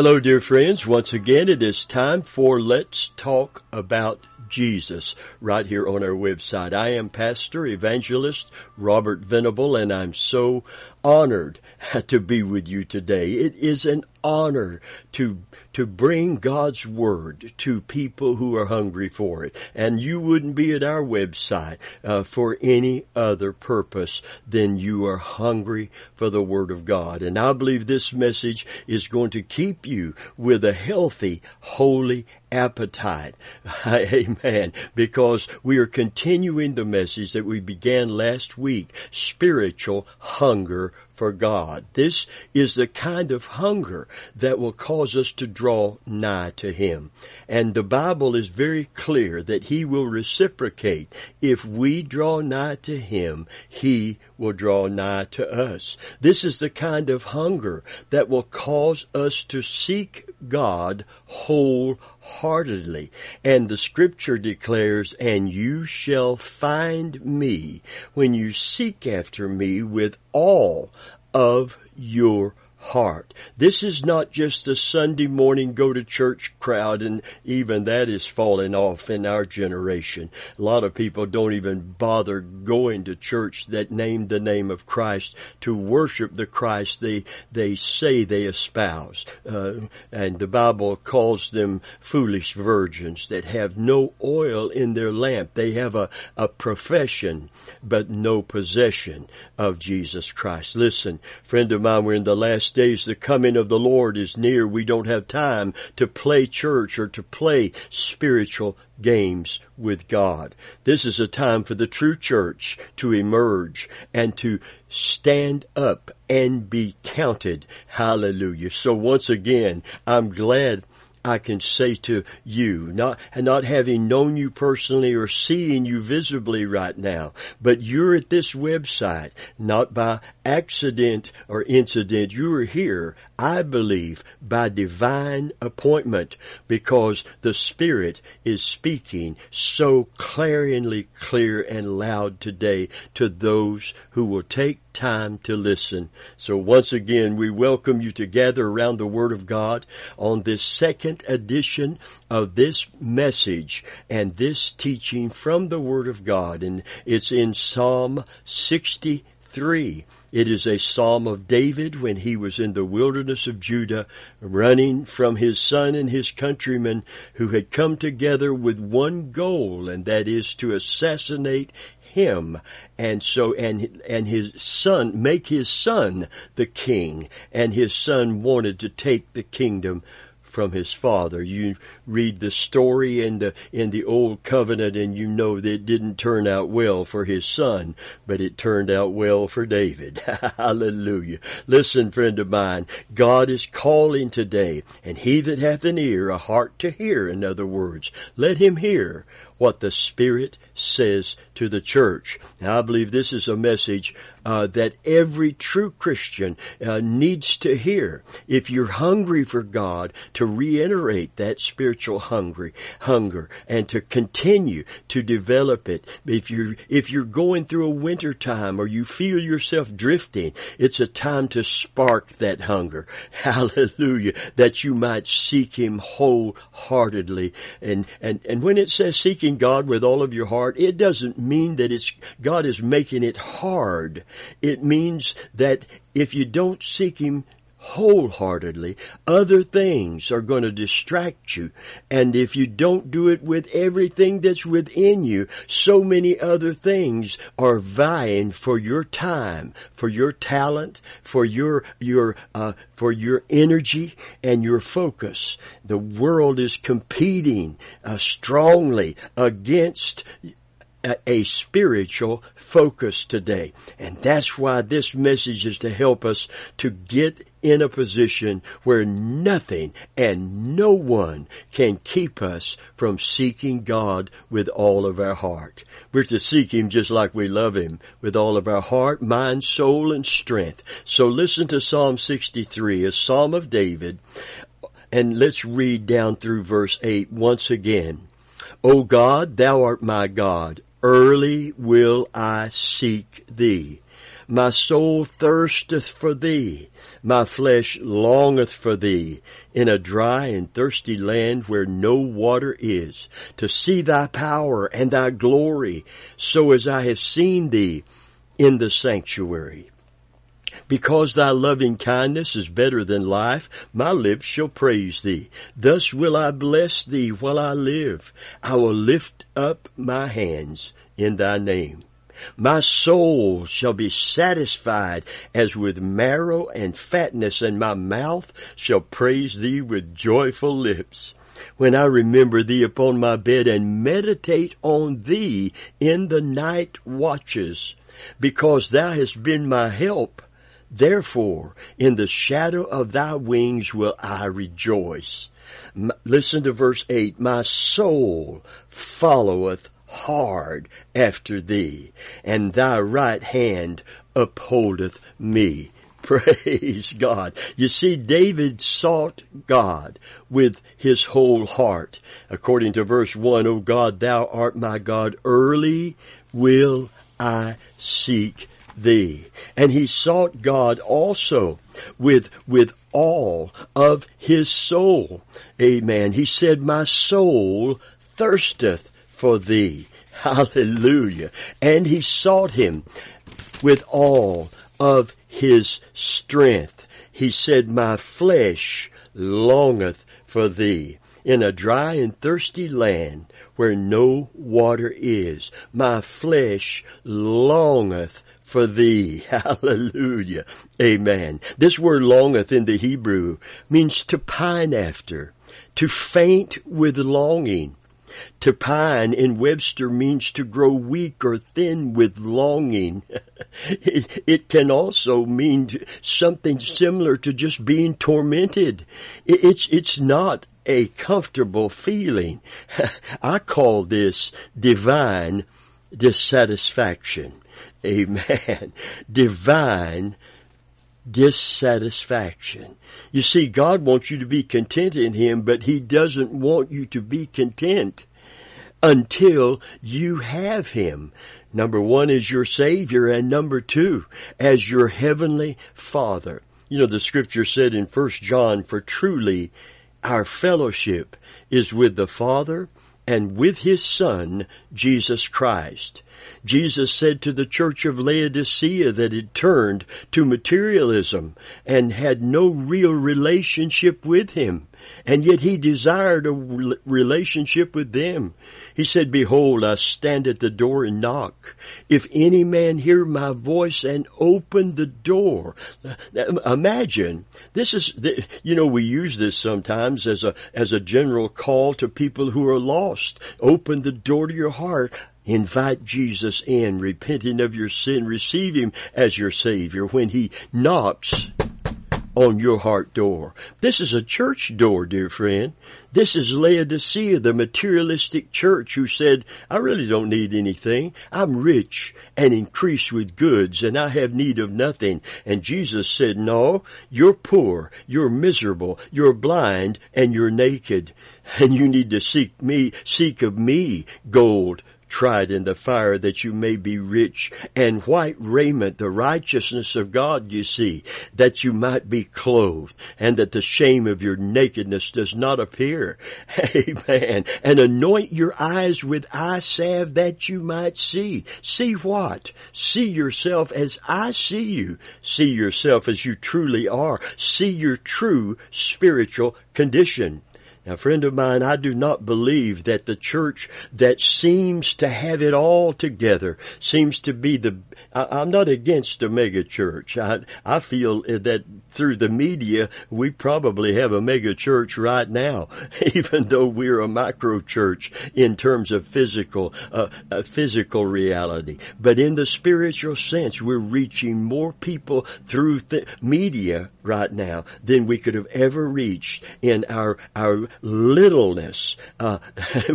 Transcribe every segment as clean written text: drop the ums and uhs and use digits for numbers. Hello, dear friends. Once again, it is time for Let's Talk About Jesus right here on our website. I am Pastor Evangelist Robert Venable, and I'm so honored to be with you today. It is an honor to bring God's Word to people who are hungry for it. And you wouldn't be at our website for any other purpose than you are hungry for the Word of God. And I believe this message is going to keep you with a healthy, holy appetite. Amen. Because we are continuing the message that we began last week, spiritual hunger for God. This is the kind of hunger that will cause us to draw nigh to Him. And the Bible is very clear that He will reciprocate. If we draw nigh to Him, He will draw nigh to us. This is the kind of hunger that will cause us to seek God wholeheartedly. And the Scripture declares, "And you shall find me when you seek after me with all of your heart." This is not just the Sunday morning go to church crowd, and even that is falling off in our generation. A lot of people don't even bother going to church that name the name of Christ to worship the Christ they say they espouse. And the Bible calls them foolish virgins that have no oil in their lamp. They have a profession, but no possession of Jesus Christ. Listen, friend of mine, we're in the last days. The coming of the Lord is near. We don't have time to play church or to play spiritual games with God. This is a time for the true church to emerge and to stand up and be counted. Hallelujah. So once again, I'm glad I can say to you, not having known you personally or seeing you visibly right now, but you're at this website, not by accident or incident. You are here, I believe, by divine appointment, because the Spirit is speaking so clarionly clear and loud today to those who will take time to listen. So once again, we welcome you to gather around the Word of God on this second edition of this message and this teaching from the Word of God. And it's in Psalm 63. It is a psalm of David when he was in the wilderness of Judah, running from his son and his countrymen who had come together with one goal, and that is to assassinate him, and his son, make his son the king, and his son wanted to take the kingdom from his father. You read the story in the Old Covenant, and you know that it didn't turn out well for his son, but it turned out well for David. Hallelujah. Listen, friend of mine, God is calling today, and he that hath an ear, a heart to hear, in other words, let him hear what the Spirit says to the church. Now, I believe this is a message that every true Christian needs to hear. If you're hungry for God, to reiterate that spiritual hunger, and to continue to develop it. If you're going through a winter time or you feel yourself drifting, it's a time to spark that hunger. Hallelujah! That you might seek Him wholeheartedly. And when it says seeking God with all of your heart, it doesn't mean that God is making it hard. It means that if you don't seek Him wholeheartedly, other things are going to distract you. And if you don't do it with everything that's within you, so many other things are vying for your time, for your talent, for your energy and your focus. The world is competing strongly against a spiritual focus today. And that's why this message is to help us to get in a position where nothing and no one can keep us from seeking God with all of our heart. We're to seek Him just like we love Him, with all of our heart, mind, soul, and strength. So listen to Psalm 63, a Psalm of David, and let's read down through verse 8 once again. O God, Thou art my God, early will I seek Thee. My soul thirsteth for thee, my flesh longeth for thee, in a dry and thirsty land where no water is, to see thy power and thy glory, so as I have seen thee in the sanctuary. Because thy loving kindness is better than life, my lips shall praise thee. Thus will I bless thee while I live. I will lift up my hands in thy name. My soul shall be satisfied as with marrow and fatness, and my mouth shall praise thee with joyful lips. When I remember thee upon my bed and meditate on thee in the night watches, because thou hast been my help, therefore, in the shadow of thy wings will I rejoice. Listen to verse 8. My soul followeth hard after thee, and thy right hand upholdeth me. Praise God. You see, David sought God with his whole heart. According to verse 1, O God, thou art my God, early will I seek thee. And he sought God also with all of his soul. Amen. He said, my soul thirsteth for thee. Hallelujah. And he sought him with all of his strength. He said, my flesh longeth for thee in a dry and thirsty land where no water is. My flesh longeth for thee. Hallelujah. Amen. This word longeth in the Hebrew means to pine after, to faint with longing. To pine in Webster means to grow weak or thin with longing. It can also mean something similar to just being tormented. It's not a comfortable feeling. I call this divine dissatisfaction. Amen. Divine dissatisfaction. You see, God wants you to be content in Him, but He doesn't want you to be content until you have Him. Number one is your Savior, and number two, as your Heavenly Father. You know, the Scripture said in 1 John, for truly our fellowship is with the Father and with His Son, Jesus Christ. Jesus said to the church of Laodicea that it turned to materialism and had no real relationship with Him, and yet He desired a relationship with them. He said, behold, I stand at the door and knock. If any man hear my voice and open the door. Imagine, this is, you know, we use this sometimes as a general call to people who are lost. Open the door to your heart. Invite Jesus in, repenting of your sin. Receive Him as your Savior when He knocks on your heart door. This is a church door, dear friend. This is Laodicea, the materialistic church who said, I really don't need anything. I'm rich and increased with goods, and I have need of nothing. And Jesus said, no, you're poor, you're miserable, you're blind, and you're naked. And you need to seek of me gold, tried in the fire, that you may be rich, and white raiment, the righteousness of God, you see, that you might be clothed, and that the shame of your nakedness does not appear. Amen. And anoint your eyes with eye salve, that you might see. See what? See yourself as I see you. See yourself as you truly are. See your true spiritual condition. Now, friend of mine, I do not believe that the church that seems to have it all together seems to be I'm not against a mega church. I feel that through the media, we probably have a mega church right now, even though we're a micro church in terms of physical reality. But in the spiritual sense, we're reaching more people through media right now than we could have ever reached in our littleness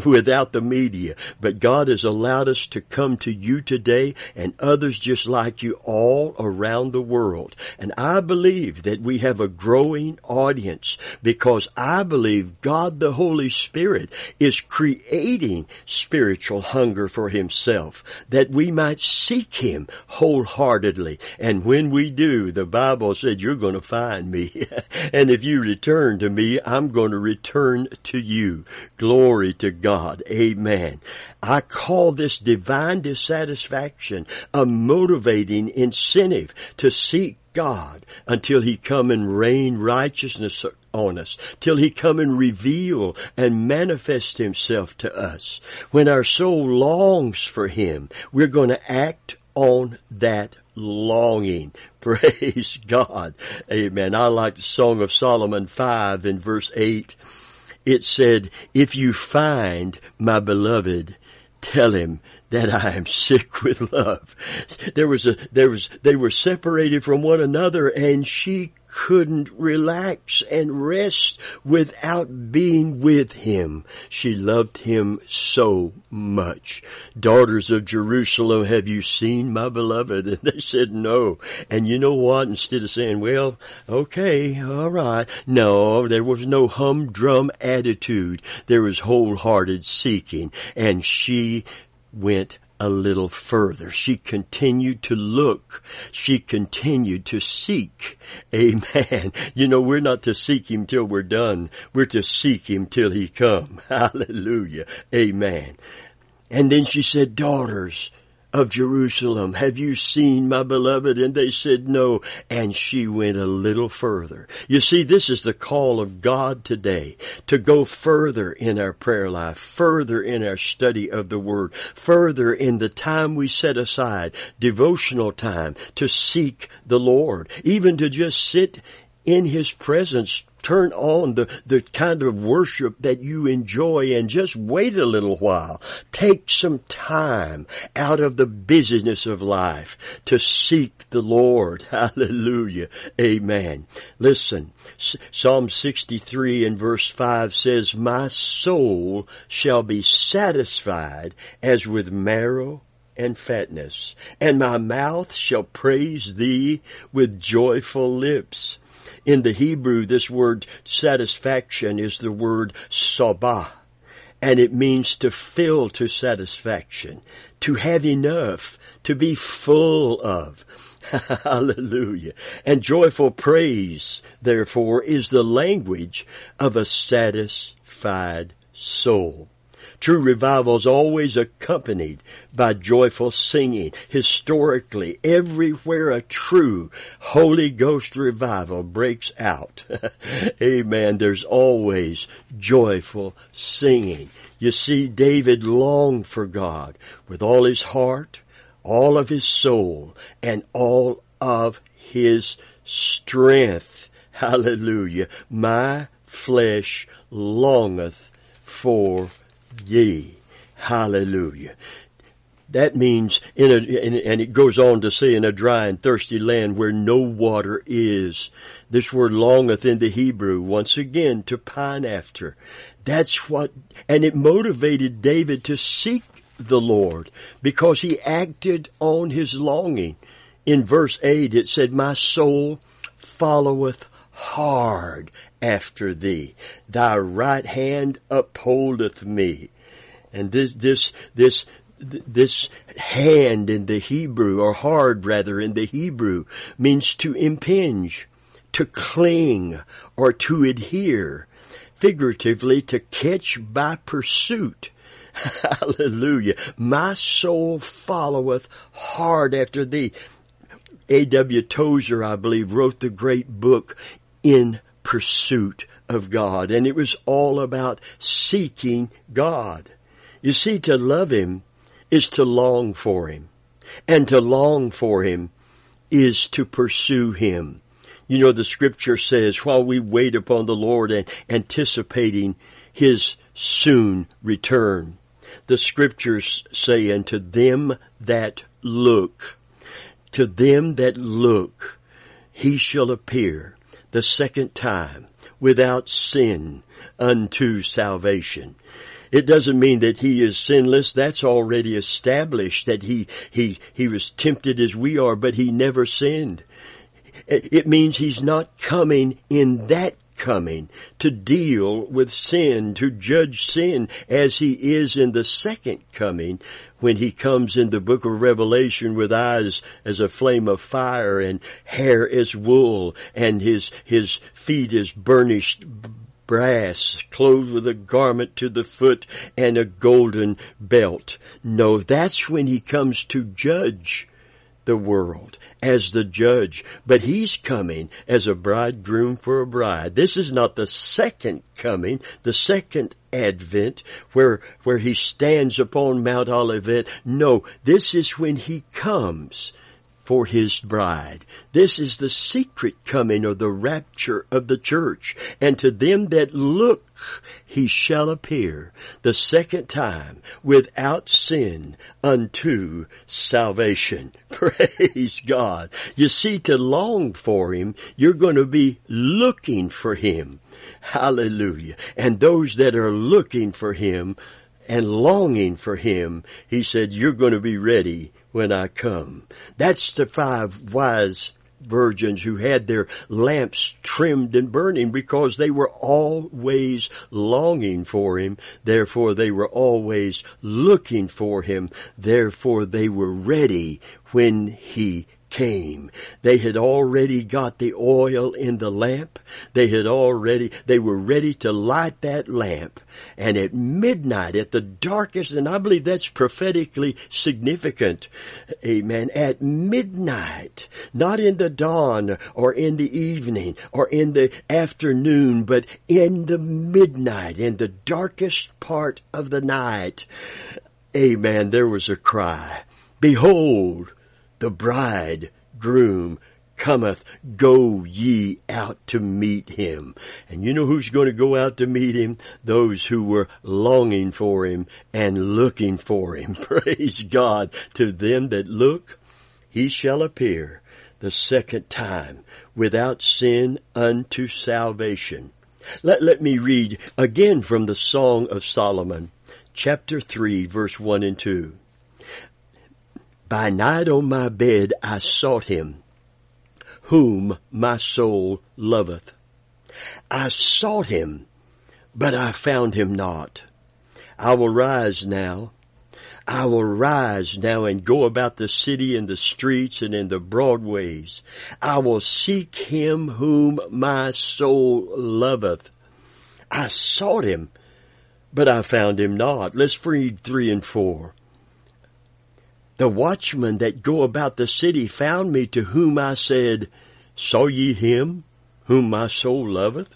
without the media. But God has allowed us to come to you today and others just like you all around the world. And I believe that we have a growing audience because I believe God the Holy Spirit is creating spiritual hunger for Himself that we might seek Him wholeheartedly. And when we do, the Bible said, you're going to find me. And if you return to me, I'm going to return to you. Glory to God. Amen. I call this divine dissatisfaction a motivating incentive to seek God until He come and rain righteousness on us, till He come and reveal and manifest Himself to us. When our soul longs for Him, we're going to act on that longing. Praise God. Amen. I like the Song of Solomon 5 in verse 8. It said, if you find my beloved, tell him that I am sick with love. They were separated from one another, and she couldn't relax and rest without being with him. She loved him so much. Daughters of Jerusalem, have you seen my beloved? And they said no. And you know what? Instead of saying, well, okay, all right. No, there was no humdrum attitude. There was wholehearted seeking. And she went a little further. She continued to look. She continued to seek. Amen. You know, we're not to seek Him till we're done. We're to seek Him till He come. Hallelujah. Amen. And then she said, daughters of Jerusalem, have you seen my beloved? And they said no. And she went a little further. You see, this is the call of God today, to go further in our prayer life, further in our study of the Word, further in the time we set aside, devotional time, to seek the Lord, even to just sit in His presence. Turn on the kind of worship that you enjoy and just wait a little while. Take some time out of the busyness of life to seek the Lord. Hallelujah. Amen. Listen, Psalm 63 and verse 5 says, my soul shall be satisfied as with marrow and fatness, and my mouth shall praise thee with joyful lips. In the Hebrew, this word satisfaction is the word sabah, and it means to fill to satisfaction, to have enough, to be full of. Hallelujah. And joyful praise, therefore, is the language of a satisfied soul. True revival is always accompanied by joyful singing. Historically, everywhere a true Holy Ghost revival breaks out, amen, there's always joyful singing. You see, David longed for God with all his heart, all of his soul, and all of his strength. Hallelujah. My flesh longeth for ye. Hallelujah. That means, and it goes on to say, in a dry and thirsty land where no water is. This word longeth in the Hebrew, once again, to pine after. That's what, and it motivated David to seek the Lord because he acted on his longing. In verse 8, it said, my soul followeth hard after thee. Thy right hand upholdeth me. And this hand in the Hebrew, or hard rather in the Hebrew, means to impinge, to cling, or to adhere. Figuratively, to catch by pursuit. Hallelujah. My soul followeth hard after thee. A.W. Tozer, I believe, wrote the great book, In Pursuit of God. And it was all about seeking God. You see, to love Him is to long for Him. And to long for Him is to pursue Him. You know, the Scripture says, while we wait upon the Lord and anticipating His soon return, the Scriptures say, and to them that look, He shall appear the second time without sin unto salvation. It doesn't mean that he is sinless. That's already established, that he was tempted as we are, but he never sinned. It means he's not coming in that coming to deal with sin, to judge sin, as he is in the second coming when he comes in the book of Revelation with eyes as a flame of fire and hair as wool, and his feet is burnished brass, clothed with a garment to the foot and a golden belt. No, that's when he comes to judge the world as the judge. But he's coming as a bridegroom for a bride. This is not the second coming, the second advent where he stands upon Mount Olivet. No, this is when he comes for his bride. This is the secret coming, or the rapture of the church. And to them that look, he shall appear the second time without sin unto salvation. Praise God. You see, to long for him, you're going to be looking for him. Hallelujah. And those that are looking for him and longing for him, he said, you're going to be ready when I come. That's the five wise virgins who had their lamps trimmed and burning, because they were always longing for him. Therefore, they were always looking for him. Therefore, they were ready when he came. They had already got the oil in the lamp. They were ready to light that lamp. And at midnight, at the darkest, and I believe that's prophetically significant, amen, at midnight, not in the dawn or in the evening or in the afternoon, but in the midnight, in the darkest part of the night, amen, there was a cry, behold, the bridegroom cometh, go ye out to meet him. And you know who's going to go out to meet him? Those who were longing for him and looking for him. Praise God. To them that look, he shall appear the second time without sin unto salvation. Let me read again from the Song of Solomon, chapter 3, verse 1 and 2. By night on my bed I sought him, whom my soul loveth. I sought him, but I found him not. I will rise now and go about the city and the streets and in the broadways. I will seek him whom my soul loveth. I sought him, but I found him not. Let's read 3 and 4. The watchmen that go about the city found me, to whom I said, saw ye him whom my soul loveth?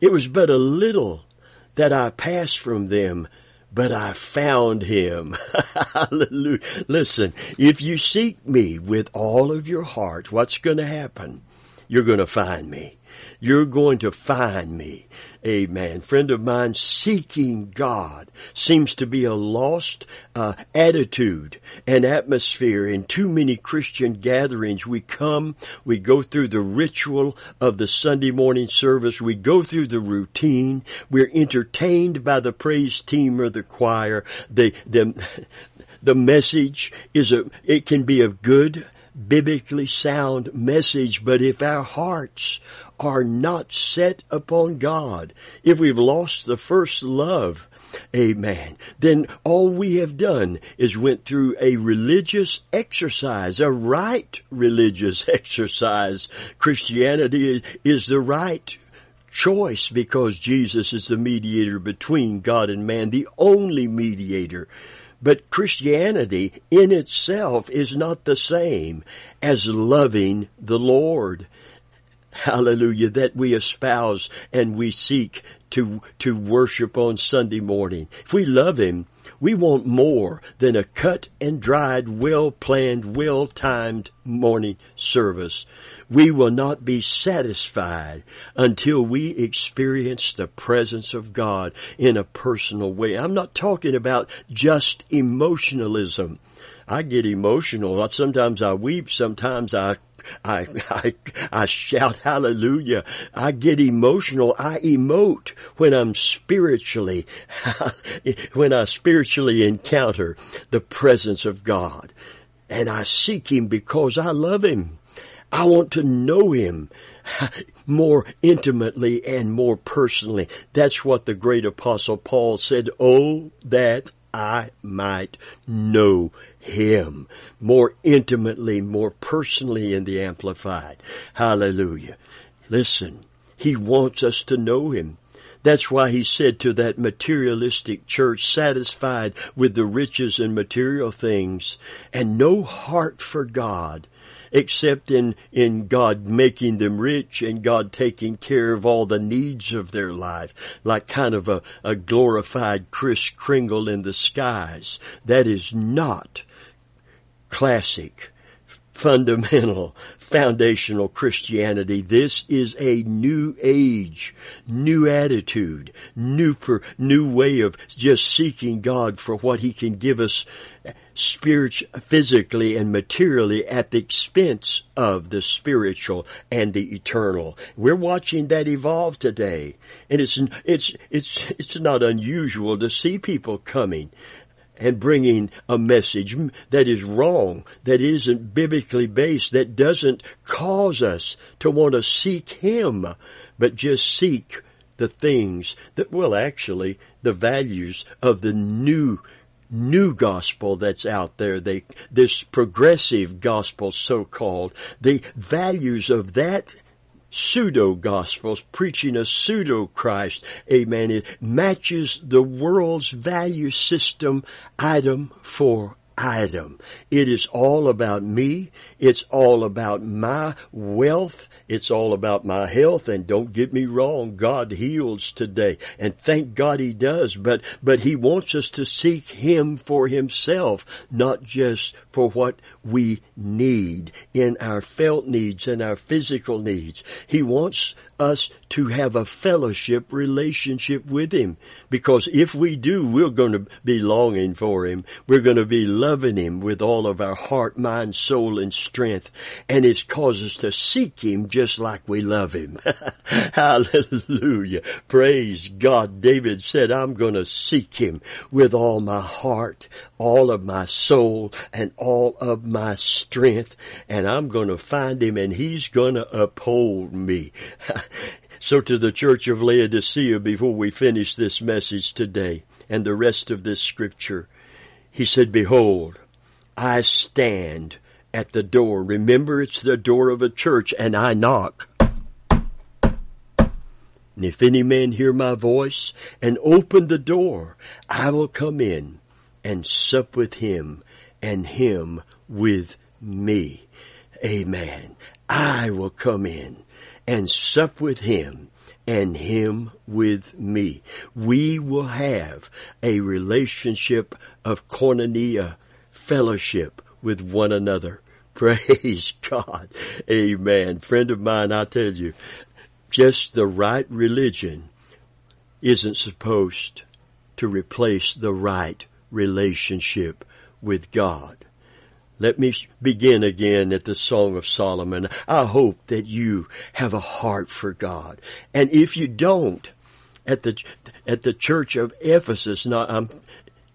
It was but a little that I passed from them, but I found him. Hallelujah. Listen, if you seek me with all of your heart, what's going to happen? You're going to find me. You're going to find me. Amen. Friend of mine, seeking God seems to be a lost attitude and atmosphere in too many Christian gatherings. We go through the ritual of the Sunday morning service. We go through the routine. We're entertained by the praise team or the choir. The message it can be a good, biblically sound message, but if our hearts are not set upon God, if we've lost the first love, amen, then all we have done is went through a religious exercise, a right religious exercise. Christianity is the right choice, because Jesus is the mediator between God and man, the only mediator. But Christianity in itself is not the same as loving the Lord. Hallelujah, that we espouse and we seek to worship on Sunday morning. If we love him, we want more than a cut and dried, well-planned, well-timed morning service. We will not be satisfied until we experience the presence of God in a personal way. I'm not talking about just emotionalism. I get emotional. Sometimes I weep. Sometimes I I shout hallelujah. I get emotional. I emote when I'm spiritually, when I spiritually encounter the presence of God. And I seek Him because I love Him. I want to know Him more intimately and more personally. That's what the great apostle Paul said, "Oh, that I might know Him more intimately, more personally," in the Amplified. Hallelujah. Listen, He wants us to know Him. That's why He said to that materialistic church, satisfied with the riches and material things, and no heart for God, except in God making them rich and God taking care of all the needs of their life, like kind of a glorified Kris Kringle in the skies. That is not classic, fundamental, foundational Christianity. This is a new age, new attitude, new way of just seeking God for what He can give us spiritually, physically, and materially at the expense of the spiritual and the eternal. We're watching that evolve today. And it's not unusual to see people coming and bringing a message that is wrong, that isn't biblically based, that doesn't cause us to want to seek Him, but just seek the things that, well, actually, the values of the new gospel that's out there, this progressive gospel, so-called, the values of that pseudo-gospels, preaching a pseudo-Christ, amen, it matches the world's value system item for item. It is all about me. It's all about my wealth. It's all about my health. And don't get me wrong, God heals today. And thank God He does. But He wants us to seek Him for Himself, not just for what we need in our felt needs and our physical needs. He wants us to have a fellowship relationship with Him. Because if we do, we're going to be longing for Him. We're going to be loving Him with all of our heart, mind, soul, and strength. And it's caused us to seek Him just like we love Him. Hallelujah. Praise God. David said, "I'm going to seek Him with all my heart, all of my soul, and all of my strength. And I'm going to find Him, and He's going to uphold me." So to the church of Laodicea, before we finish this message today and the rest of this scripture, He said, "Behold, I stand at the door." Remember, it's the door of a church, "and I knock. And if any man hear my voice and open the door, I will come in and sup with him and him with me." Amen. I will come in and sup with him and him with me. We will have a relationship of koinonia, fellowship with one another. Praise God. Amen. Friend of mine, I tell you, just the right religion isn't supposed to replace the right relationship with God. Let me begin again at the Song of Solomon. I hope that you have a heart for God. And if you don't, at the church of Ephesus,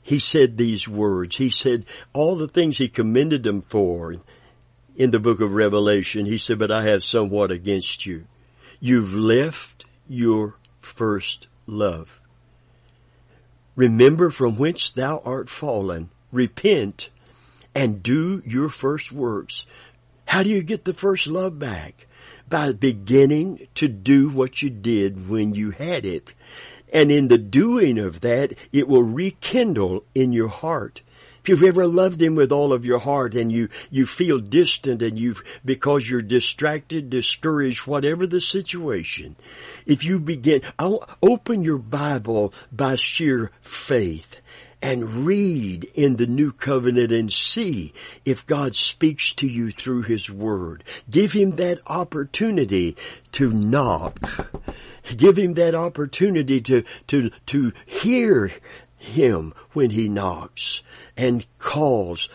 he said these words. He said all the things He commended them for in the book of Revelation. He said, "But I have somewhat against you. You've left your first love. Remember from whence thou art fallen. Repent and do your first works." How do you get the first love back? By beginning to do what you did when you had it. And in the doing of that, it will rekindle in your heart. If you've ever loved Him with all of your heart and you feel distant and because you're distracted, discouraged, whatever the situation, if you begin, open your Bible by sheer faith and read in the New Covenant and see if God speaks to you through His Word. Give Him that opportunity to knock. Give Him that opportunity to hear Him when He knocks and calls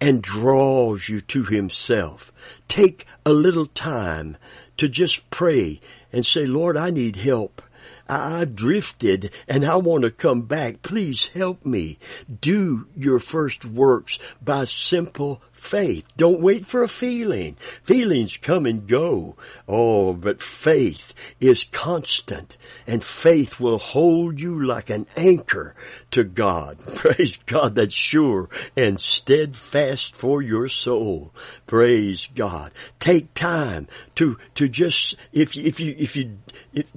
and draws you to Himself. Take a little time to just pray and say, Lord, I need help. I've drifted and I want to come back. Please help me. Do your first works by simple faith. Don't wait for a feeling. Feelings come and go. Oh, but faith is constant, and faith will hold you like an anchor to God. Praise God, that's sure and steadfast for your soul. Praise God. Take time to just, if you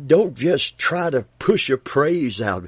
don't just try to push a praise out.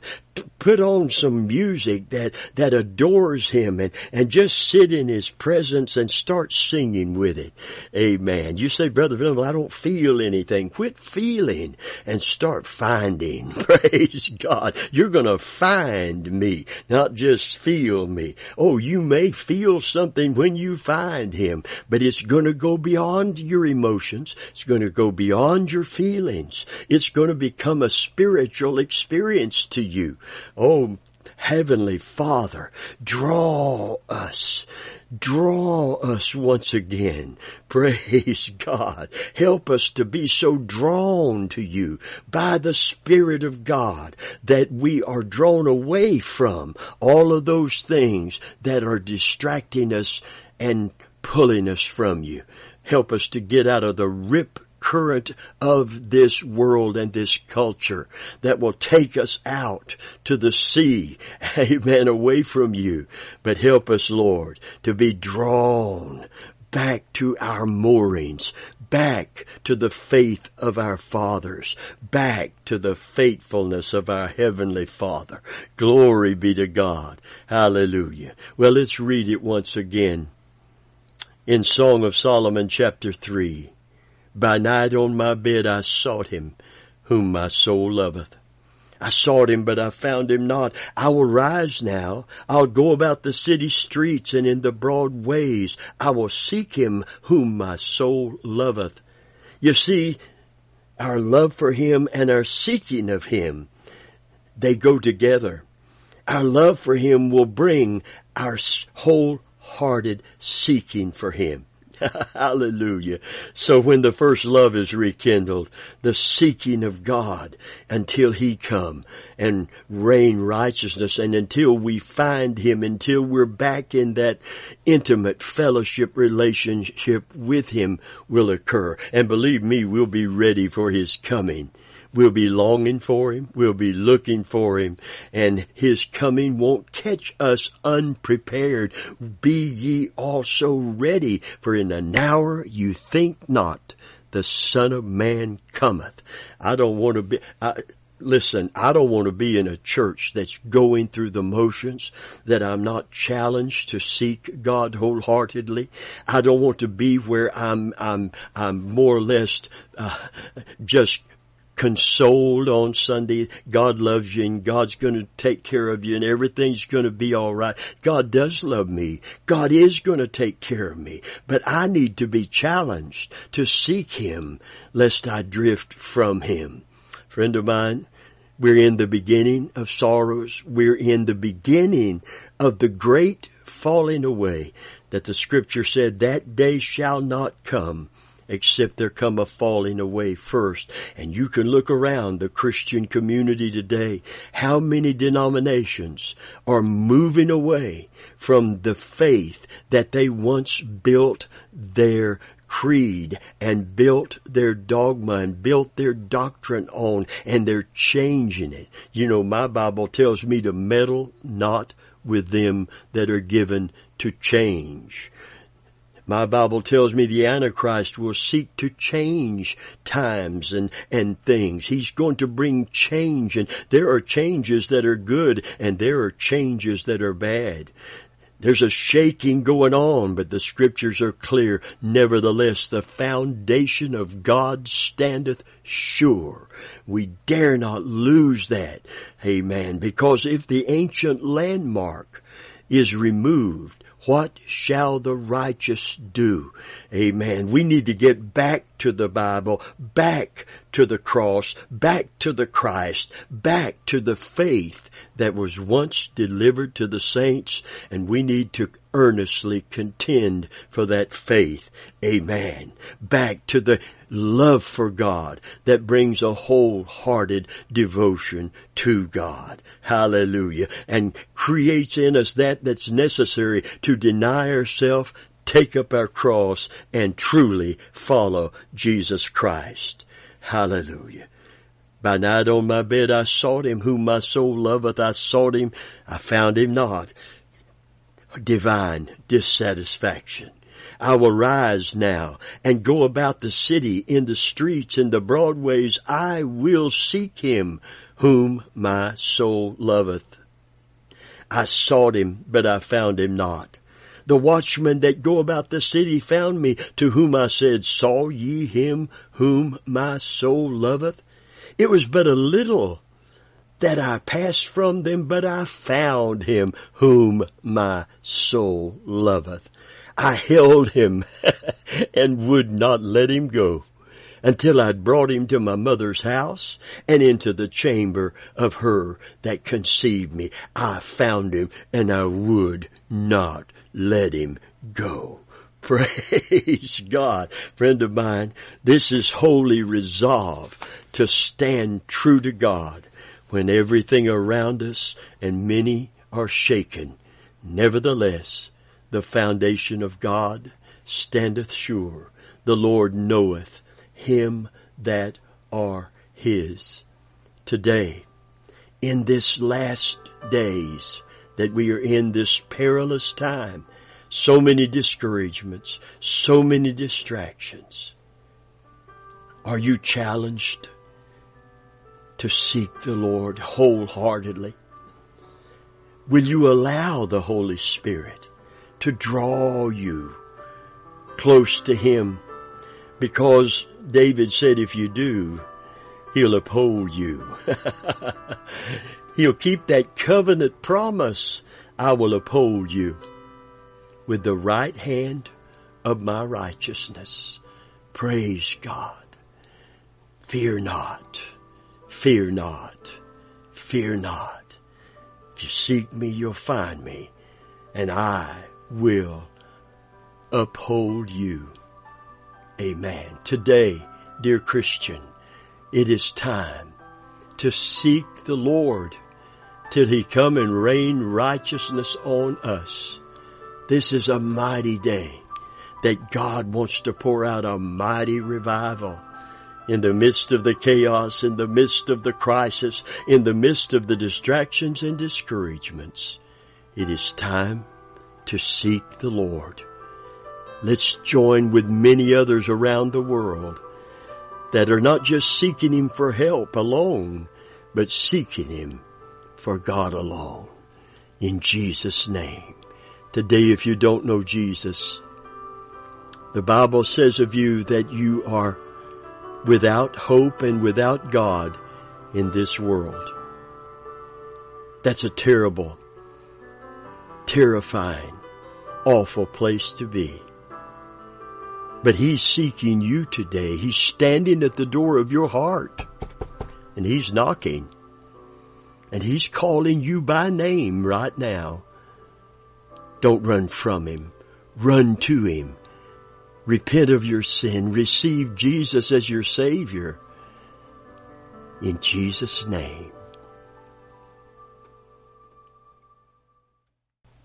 Put on some music that adores Him and just sit in His presence and start singing with it. Amen. You say, Brother Venable, I don't feel anything. Quit feeling and start finding. Praise God. You're going to find me, not just feel me. Oh, you may feel something when you find Him, but it's going to go beyond your emotions. It's going to go beyond your feelings. It's going to become a spiritual experience to you. Oh, Heavenly Father, draw us once again. Praise God. Help us to be so drawn to you by the Spirit of God that we are drawn away from all of those things that are distracting us and pulling us from you. Help us to get out of the current of this world and this culture that will take us out to the sea, amen, away from you. But help us, Lord, to be drawn back to our moorings, back to the faith of our fathers, back to the faithfulness of our Heavenly Father. Glory be to God. Hallelujah. Well, let's read it once again in Song of Solomon, chapter 3. By night on my bed I sought Him, whom my soul loveth. I sought Him, but I found Him not. I will rise now. I'll go about the city streets and in the broad ways. I will seek Him, whom my soul loveth. You see, our love for Him and our seeking of Him, they go together. Our love for Him will bring our wholehearted seeking for Him. Hallelujah. So when the first love is rekindled, the seeking of God until He come and reign righteousness, and until we find Him, until we're back in that intimate fellowship relationship with Him will occur. And believe me, we'll be ready for His coming. We'll be longing for Him. We'll be looking for Him. And His coming won't catch us unprepared. Be ye also ready, for in an hour you think not, the Son of Man cometh. I don't want to be in a church that's going through the motions, that I'm not challenged to seek God wholeheartedly. I don't want to be where I'm more or less just consoled on Sunday. God loves you and God's going to take care of you and everything's going to be all right. God does love me. God is going to take care of me. But I need to be challenged to seek Him lest I drift from Him. Friend of mine, we're in the beginning of sorrows. We're in the beginning of the great falling away that the Scripture said, that day shall not come except there come a falling away first. And you can look around the Christian community today. How many denominations are moving away from the faith that they once built their creed and built their dogma and built their doctrine on, and they're changing it. You know, my Bible tells me to meddle not with them that are given to change. My Bible tells me the Antichrist will seek to change times and things. He's going to bring change, and there are changes that are good, and there are changes that are bad. There's a shaking going on, but the Scriptures are clear. Nevertheless, the foundation of God standeth sure. We dare not lose that. Amen. Because if the ancient landmark is removed, what shall the righteous do? Amen. We need to get back to the Bible, back to the cross, back to the Christ, back to the faith that was once delivered to the saints, and we need to earnestly contend for that faith. Amen. Back to the love for God that brings a wholehearted devotion to God. Hallelujah. And creates in us that that's necessary to deny ourselves, take up our cross, and truly follow Jesus Christ. Hallelujah. By night on my bed I sought him, whom my soul loveth. I sought him, I found him not. Divine dissatisfaction. I will rise now and go about the city, in the streets, in the broad ways. I will seek him whom my soul loveth. I sought him, but I found him not. The watchmen that go about the city found me, to whom I said, saw ye him whom my soul loveth? It was but a little that I passed from them, but I found him whom my soul loveth. I held him and would not let him go until I'd brought him to my mother's house and into the chamber of her that conceived me. I found him and I would not let him go. Praise God. Friend of mine, this is holy resolve to stand true to God when everything around us and many are shaken. Nevertheless, the foundation of God standeth sure. The Lord knoweth him that are his. Today, in this last days that we are in, this perilous time, so many discouragements, so many distractions. Are you challenged to seek the Lord wholeheartedly? Will you allow the Holy Spirit to draw you close to him? Because David said, if you do, he'll uphold you. He'll keep that covenant promise. I will uphold you with the right hand of my righteousness. Praise God. Fear not. Fear not. Fear not. If you seek me, you'll find me, and I will uphold you. Amen. Today, dear Christian, it is time to seek the Lord till he come and rain righteousness on us. This is a mighty day that God wants to pour out a mighty revival. In the midst of the chaos, in the midst of the crisis, in the midst of the distractions and discouragements, it is time to seek the Lord. Let's join with many others around the world that are not just seeking him for help alone, but seeking him for God alone. In Jesus' name. Today, if you don't know Jesus, the Bible says of you that you are without hope and without God in this world. That's a terrible, terrifying, awful place to be. But he's seeking you today. He's standing at the door of your heart, and he's knocking, and he's calling you by name right now. Don't run from him. Run to him. Repent of your sin. Receive Jesus as your Savior. In Jesus' name.